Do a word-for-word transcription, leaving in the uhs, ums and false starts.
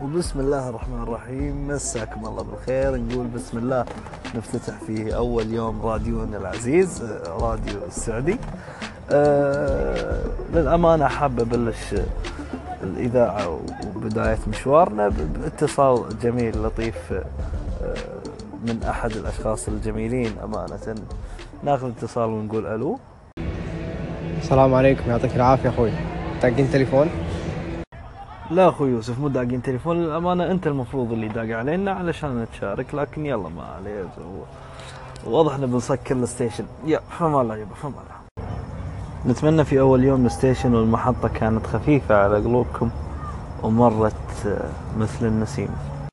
وبسم الله الرحمن الرحيم. مساكم الله بالخير. نقول بسم الله نفتتح في أول يوم راديونا العزيز راديو السعدي. أه للأمانة حابة أبلش الإذاعة وبداية مشوارنا باتصال جميل لطيف أه من أحد الأشخاص الجميلين أمانة. ناخذ اتصال ونقول ألو. السلام عليكم، يعطيك العافية أخوي. داقين تليفون؟ لا أخوي يوسف، مو داقين تليفون للأمانة، أنت المفروض اللي داق علينا علشان نتشارك، لكن يلا ما عليه، واضح إن بنسكر الستيشن. يا فما الله يبا فما الله. نتمنى في أول يوم الستيشن والمحطة كانت خفيفة على قلوبكم ومرت مثل النسيم.